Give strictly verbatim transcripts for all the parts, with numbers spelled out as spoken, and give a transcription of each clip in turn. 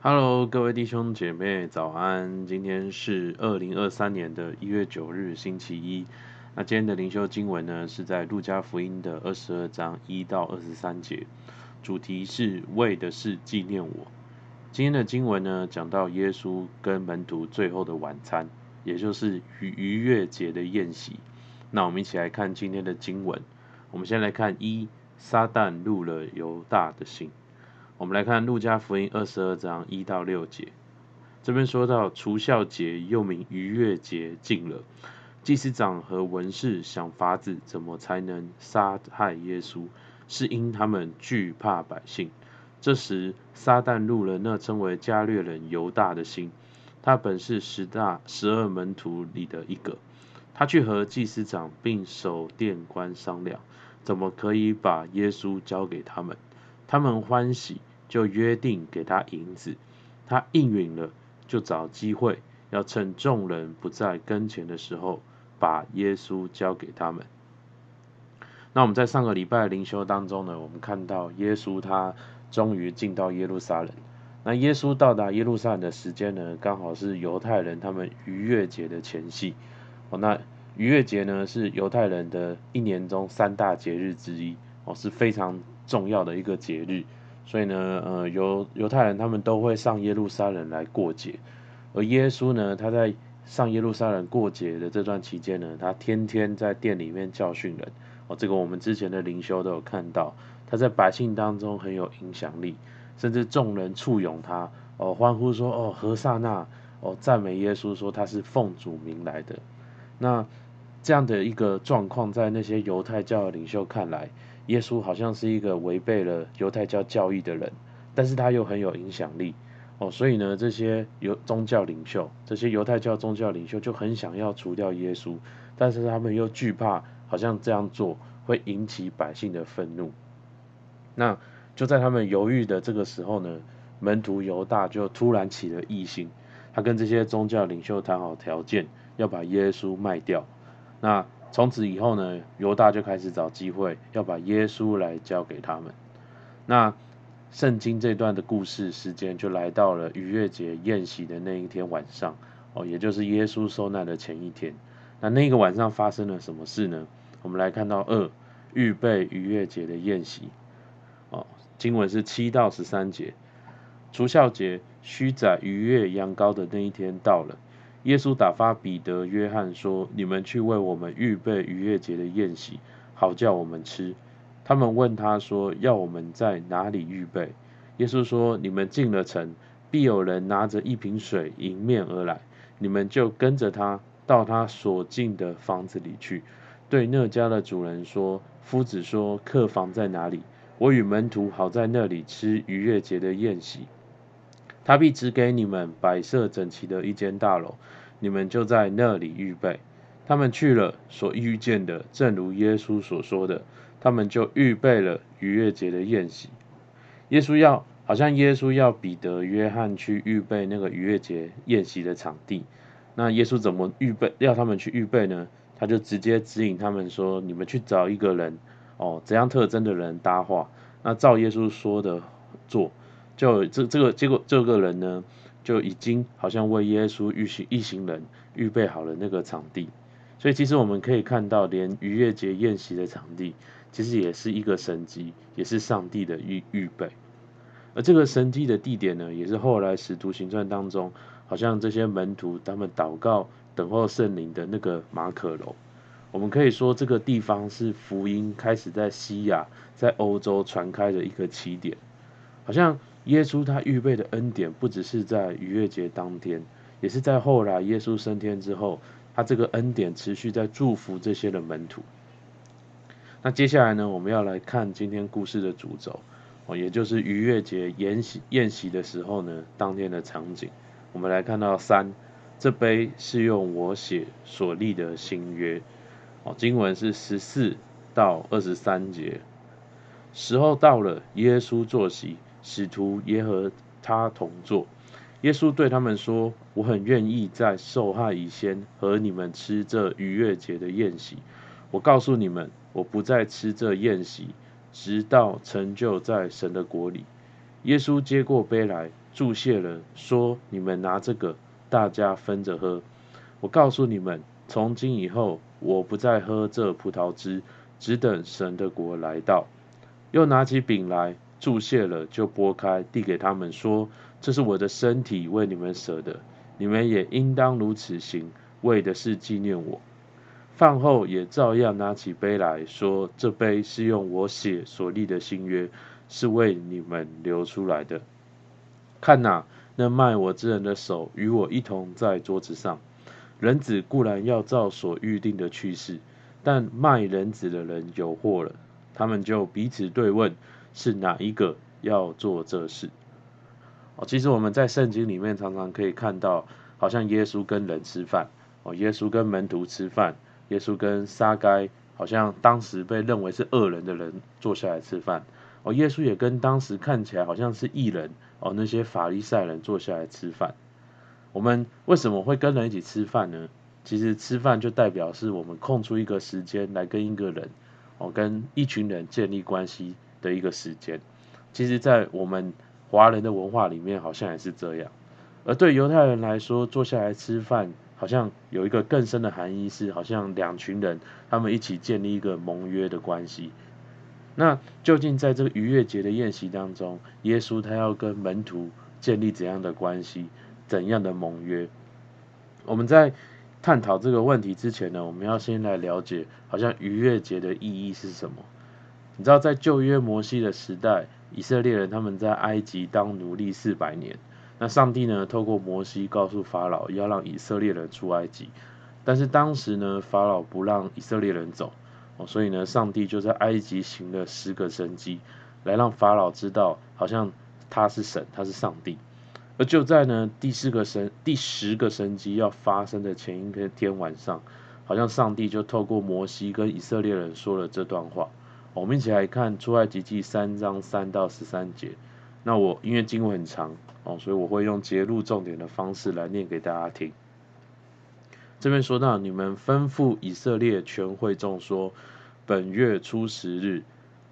Hello， 各位弟兄姐妹，早安！今天是二零二三年的一月九日，星期一。那今天的灵修经文呢，是在路加福音的二十二章一到二十三节，主题是为的是纪念我。今天的经文呢，讲到耶稣跟门徒最后的晚餐，也就是逾越节的宴席。那我们一起来看今天的经文。我们先来看一，撒旦入了犹大的心。我们来看路加福音二十二章一到六节，这边说到除酵节又名逾越节近了，祭司长和文士想法子怎么才能杀害耶稣，是因他们惧怕百姓。这时撒旦入了那称为加略人犹大的心，他本是十大十二门徒里的一个，他去和祭司长并守殿官商量，怎么可以把耶稣交给他们。他们欢喜，就约定给他银子，他应允了，就找机会要趁众人不在跟前的时候把耶稣交给他们。那我们在上个礼拜的灵修当中呢，我们看到耶稣他终于进到耶路撒冷。那耶稣到达耶路撒冷的时间呢，刚好是犹太人他们逾越节的前夕。哦，那逾越节呢是犹太人的一年中三大节日之一，哦，是非常重要的一个节日，所以呢，呃，犹犹太人他们都会上耶路撒冷来过节，而耶稣呢，他在上耶路撒冷过节的这段期间呢，他天天在殿里面教训人。哦，这个我们之前的灵修都有看到，他在百姓当中很有影响力，甚至众人簇拥他，哦，欢呼说，哦，何撒那，哦，赞美耶稣，说他是奉主名来的。那这样的一个状况，在那些犹太教的领袖看来，耶稣好像是一个违背了犹太教教义的人，但是他又很有影响力哦，所以呢，这些犹宗教领袖，这些犹太教宗教领袖就很想要除掉耶稣，但是他们又惧怕，好像这样做会引起百姓的愤怒。那就在他们犹豫的这个时候呢，门徒犹大就突然起了异心，他跟这些宗教领袖谈好条件，要把耶稣卖掉。那从此以后呢，犹大就开始找机会要把耶稣来交给他们。那圣经这段的故事时间就来到了逾越节宴席的那一天晚上，哦，也就是耶稣受难的前一天。那那个晚上发生了什么事呢？我们来看到二，预备逾越节的宴席。哦，经文是七到十三节，除酵节须宰逾越羊羔的那一天到了。耶稣打发彼得、约翰说：“你们去为我们预备逾越节的宴席，好叫我们吃。”他们问他说：“要我们在哪里预备？”耶稣说：“你们进了城，必有人拿着一瓶水迎面而来，你们就跟着他到他所进的房子里去，对那家的主人说：‘夫子说，客房在哪里？我与门徒好在那里吃逾越节的宴席。’”他必指给你们摆设整齐的一间大楼，你们就在那里预备。他们去了，所遇见的正如耶稣所说的，他们就预备了逾越节的宴席。耶稣要，好像耶稣要彼得、约翰去预备那个逾越节宴席的场地。那耶稣怎么预备，要他们去预备呢？他就直接指引他们说：“你们去找一个人，哦，怎样特征的人搭话，那照耶稣说的做。”就这这个结果，这个人呢，就已经好像为耶稣预行一行人预备好了那个场地。所以其实我们可以看到，连逾越节宴席的场地，其实也是一个神迹，也是上帝的预预备。而这个神迹的地点呢，也是后来使徒行传当中，好像这些门徒他们祷告等候圣灵的那个马可楼。我们可以说，这个地方是福音开始在西亚、在欧洲传开的一个起点，好像耶稣他预备的恩典不只是在逾越节当天，也是在后来耶稣升天之后，他这个恩典持续在祝福这些的门徒。那接下来呢，我们要来看今天故事的主轴，哦，也就是逾越节宴席宴席的时候呢，当天的场景。我们来看到三，这杯是用我血所立的新约。哦，经文是十四到二十三节。时候到了，耶稣坐席，使徒也和他同坐。耶稣对他们说：“我很愿意在受害以先和你们吃这逾越节的宴席。我告诉你们，我不再吃这宴席，直到成就在神的国里。”耶稣接过杯来，注谢了，说：“你们拿这个，大家分着喝。我告诉你们，从今以后，我不再喝这葡萄汁，只等神的国来到。”又拿起饼来，注谢了，就拨开，递给他们，说：“这是我的身体，为你们舍的，你们也应当如此行，为的是纪念我。”饭后也照样拿起杯来说：“这杯是用我血所立的新约，是为你们流出来的。看哪，那卖我之人的手与我一同在桌子上。人子固然要照所预定的去世，但卖人子的人有祸了。”他们就彼此对问，是哪一个要做这事？哦，其实我们在圣经里面常常可以看到，好像耶稣跟人吃饭，哦，耶稣跟门徒吃饭。耶稣跟撒该，好像当时被认为是恶人的人坐下来吃饭。哦，耶稣也跟当时看起来好像是义人，哦，那些法利赛人坐下来吃饭。我们为什么会跟人一起吃饭呢？其实吃饭就代表是我们空出一个时间来跟一个人，哦，跟一群人建立关系的一个时间。其实在我们华人的文化里面好像也是这样。而对犹太人来说，坐下来吃饭好像有一个更深的含义，是好像两群人他们一起建立一个盟约的关系。那究竟在这个逾越节的宴席当中，耶稣他要跟门徒建立怎样的关系，怎样的盟约？我们在探讨这个问题之前呢，我们要先来了解好像逾越节的意义是什么。你知道在旧约摩西的时代，以色列人他们在埃及当奴隶四百年。那上帝呢，透过摩西告诉法老，要让以色列人出埃及，但是当时呢，法老不让以色列人走，哦，所以呢，上帝就在埃及行了十个神迹，来让法老知道，好像他是神，他是上帝。而就在呢第四个神第十个神迹要发生的前一天晚上，好像上帝就透过摩西跟以色列人说了这段话。哦，我们一起来看出埃及记三章三到十三节。那我因为经文很长，哦，所以我会用节录重点的方式来念给大家听。这边说到，你们吩咐以色列全会众说，本月初十日，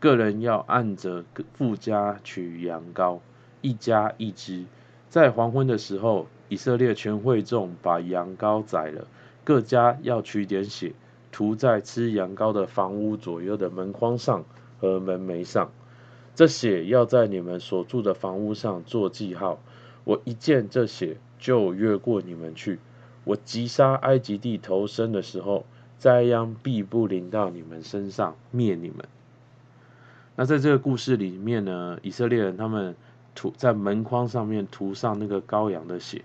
个人要按着父家取羊羔，一家一只。在黄昏的时候，以色列全会众把羊羔宰了，各家要取点血，涂在吃羊羔的房屋左右的门框上和门楣上。这血要在你们所住的房屋上做记号，我一见这血就越过你们去。我击杀埃及地头生的时候，灾殃必不临到你们身上，灭你们。那在这个故事里面呢，以色列人他们涂在门框上面涂上那个羔羊的血，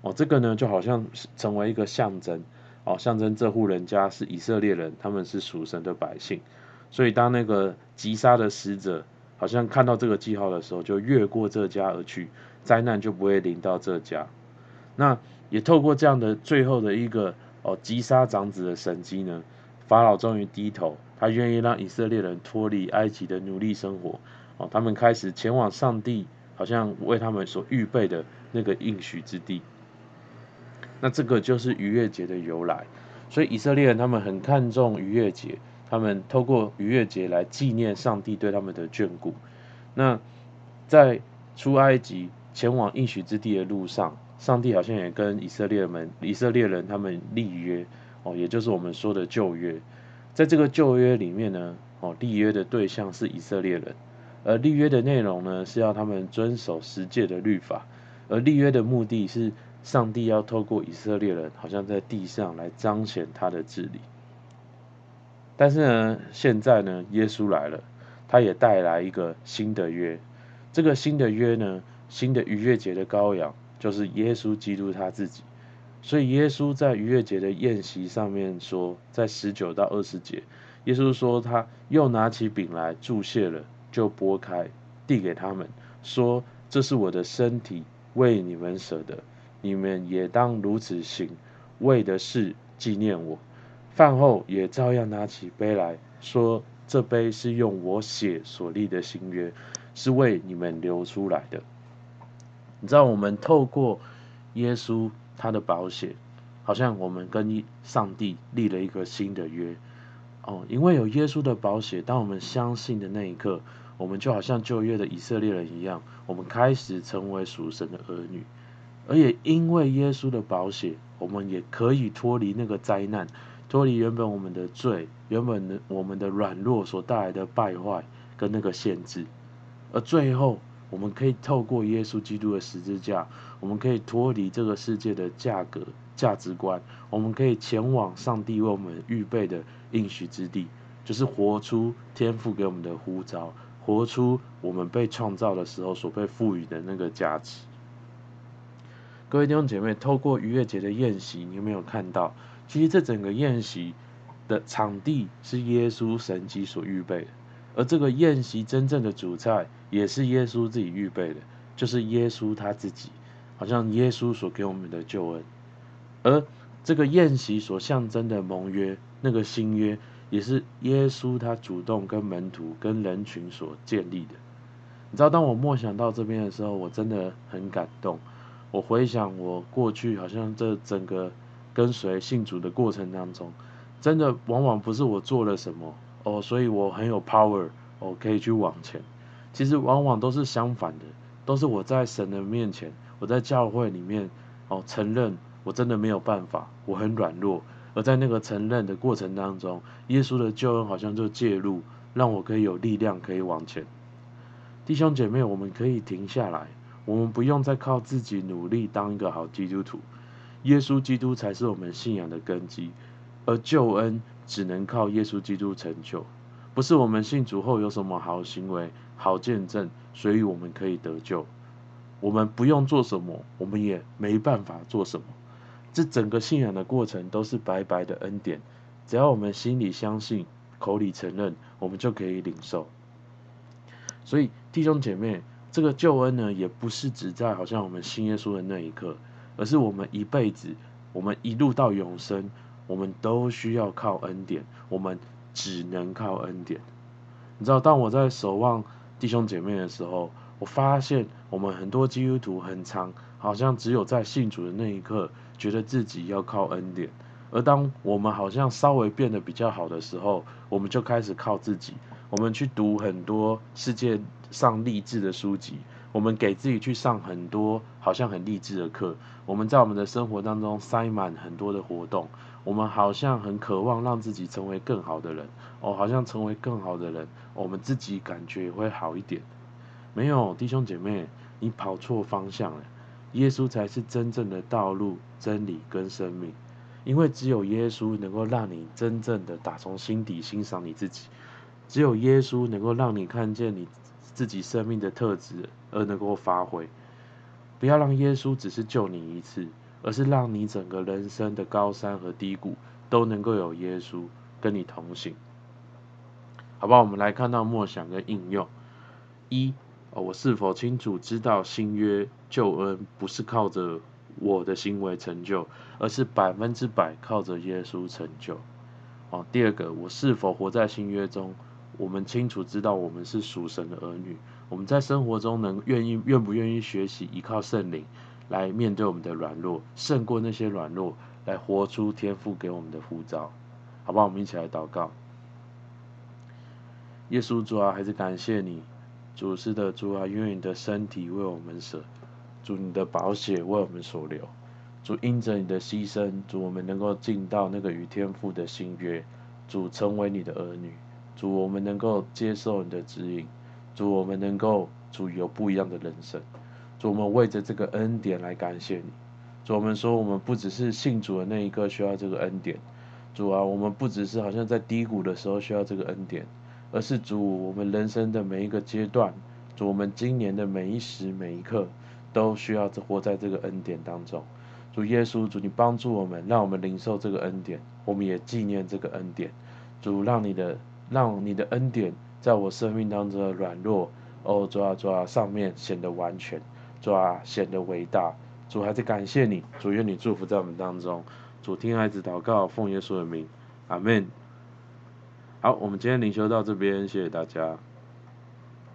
哦，这个呢就好像成为一个象征，哦，象征这户人家是以色列人，他们是属神的百姓。所以当那个击杀的使者好像看到这个记号的时候，就越过这家而去，灾难就不会临到这家。那也透过这样的最后的一个哦击杀长子的神迹呢，法老终于低头，他愿意让以色列人脱离埃及的奴隶生活。哦，他们开始前往上帝好像为他们所预备的那个应许之地。那这个就是逾越节的由来。所以以色列人他们很看重逾越节。他们透过逾越节来纪念上帝对他们的眷顾。那在出埃及前往应许之地的路上，上帝好像也跟以色列们、以色列人他们立约，哦，也就是我们说的旧约。在这个旧约里面呢，哦，立约的对象是以色列人，而立约的内容呢是要他们遵守十诫的律法，而立约的目的是上帝要透过以色列人，好像在地上来彰显他的治理。但是呢，现在呢，耶稣来了，他也带来一个新的约。这个新的约呢，新的逾越节的羔羊就是耶稣基督他自己。所以耶稣在逾越节的宴席上面说，在十九到二十节，耶稣说他又拿起饼来祝谢了，就拨开，递给他们，说：“这是我的身体，为你们舍的，你们也当如此行，为的是纪念我。”饭后也照样拿起杯来说，这杯是用我血所立的新约，是为你们流出来的。你知道，我们透过耶稣他的宝血，好像我们跟上帝立了一个新的约。哦，因为有耶稣的宝血，当我们相信的那一刻，我们就好像旧约的以色列人一样，我们开始成为属神的儿女。而也因为耶稣的宝血，我们也可以脱离那个灾难，脱离原本我们的罪，原本我们的软弱所带来的败坏跟那个限制。而最后，我们可以透过耶稣基督的十字架，我们可以脱离这个世界的价格、价值观，我们可以前往上帝为我们预备的应许之地，就是活出天父给我们的呼召，活出我们被创造的时候所被赋予的那个价值。各位弟兄姐妹，透过逾越节的宴席，你有没有看到，其实这整个宴席的场地是耶稣神迹所预备的，而这个宴席真正的主菜也是耶稣自己预备的，就是耶稣他自己，好像耶稣所给我们的救恩。而这个宴席所象征的盟约，那个新约，也是耶稣他主动跟门徒跟人群所建立的。你知道，当我默想到这边的时候，我真的很感动。我回想我过去好像这整个跟随信主的过程当中，真的往往不是我做了什么哦，所以我很有 power 哦，可以去往前。其实往往都是相反的，都是我在神的面前，我在教会里面哦，承认我真的没有办法，我很软弱。而在那个承认的过程当中，耶稣的救恩好像就介入，让我可以有力量可以往前。弟兄姐妹，我们可以停下来，我们不用再靠自己努力当一个好基督徒。耶稣基督才是我们信仰的根基，而救恩只能靠耶稣基督成就，不是我们信主后有什么好行为、好见证，所以我们可以得救。我们不用做什么，我们也没办法做什么。这整个信仰的过程都是白白的恩典，只要我们心里相信，口里承认，我们就可以领受。所以弟兄姐妹，这个救恩呢，也不是只在好像我们信耶稣的那一刻，而是我们一辈子，我们一路到永生，我们都需要靠恩典，我们只能靠恩典。你知道，当我在守望弟兄姐妹的时候，我发现我们很多基督徒很常好像只有在信主的那一刻，觉得自己要靠恩典，而当我们好像稍微变得比较好的时候，我们就开始靠自己，我们去读很多世界上励志的书籍，我们给自己去上很多好像很励志的课，我们在我们的生活当中塞满很多的活动，我们好像很渴望让自己成为更好的人哦，好像成为更好的人，我们自己感觉也会好一点。没有，弟兄姐妹，你跑错方向了。耶稣才是真正的道路、真理跟生命，因为只有耶稣能够让你真正的打从心底欣赏你自己，只有耶稣能够让你看见你自己生命的特质而能够发挥。不要让耶稣只是救你一次，而是让你整个人生的高山和低谷都能够有耶稣跟你同行。好吧，我们来看到默想跟应用。一，我是否清楚知道新约救恩不是靠着我的行为成就，而是百分之百靠着耶稣成就。哦，第二个，我是否活在新约中？我们清楚知道我们是属神的儿女，我们在生活中能愿意愿不愿意学习依靠圣灵来面对我们的软弱，胜过那些软弱，来活出天父给我们的呼召。好不好？我们一起来祷告。耶稣主啊，还是感谢你。主，是的，主啊，因为你的身体为我们舍，主，你的宝血为我们所流，主，因着你的牺牲，主，我们能够进到那个与天父的新约，主，成为你的儿女，主，我们能够接受你的指引，主，我们能够，主，有不一样的人生，主，我们为着这个恩典来感谢你，主，我们说我们不只是信主的那一个需要这个恩典，主啊，我们不只是好像在低谷的时候需要这个恩典，而是主，我们人生的每一个阶段，主，我们今年的每一时每一刻，都需要活在这个恩典当中。主耶稣，主，你帮助我们，让我们领受这个恩典，我们也纪念这个恩典。主，让你的让你的恩典在我生命当中的软弱，哦，主啊，主啊，上面显得完全，主啊，显得伟大。主，还是感谢你，主，愿你祝福在我们当中。主，听孩子祷告，奉耶稣的名，阿们。好，我们今天灵修到这边，谢谢大家。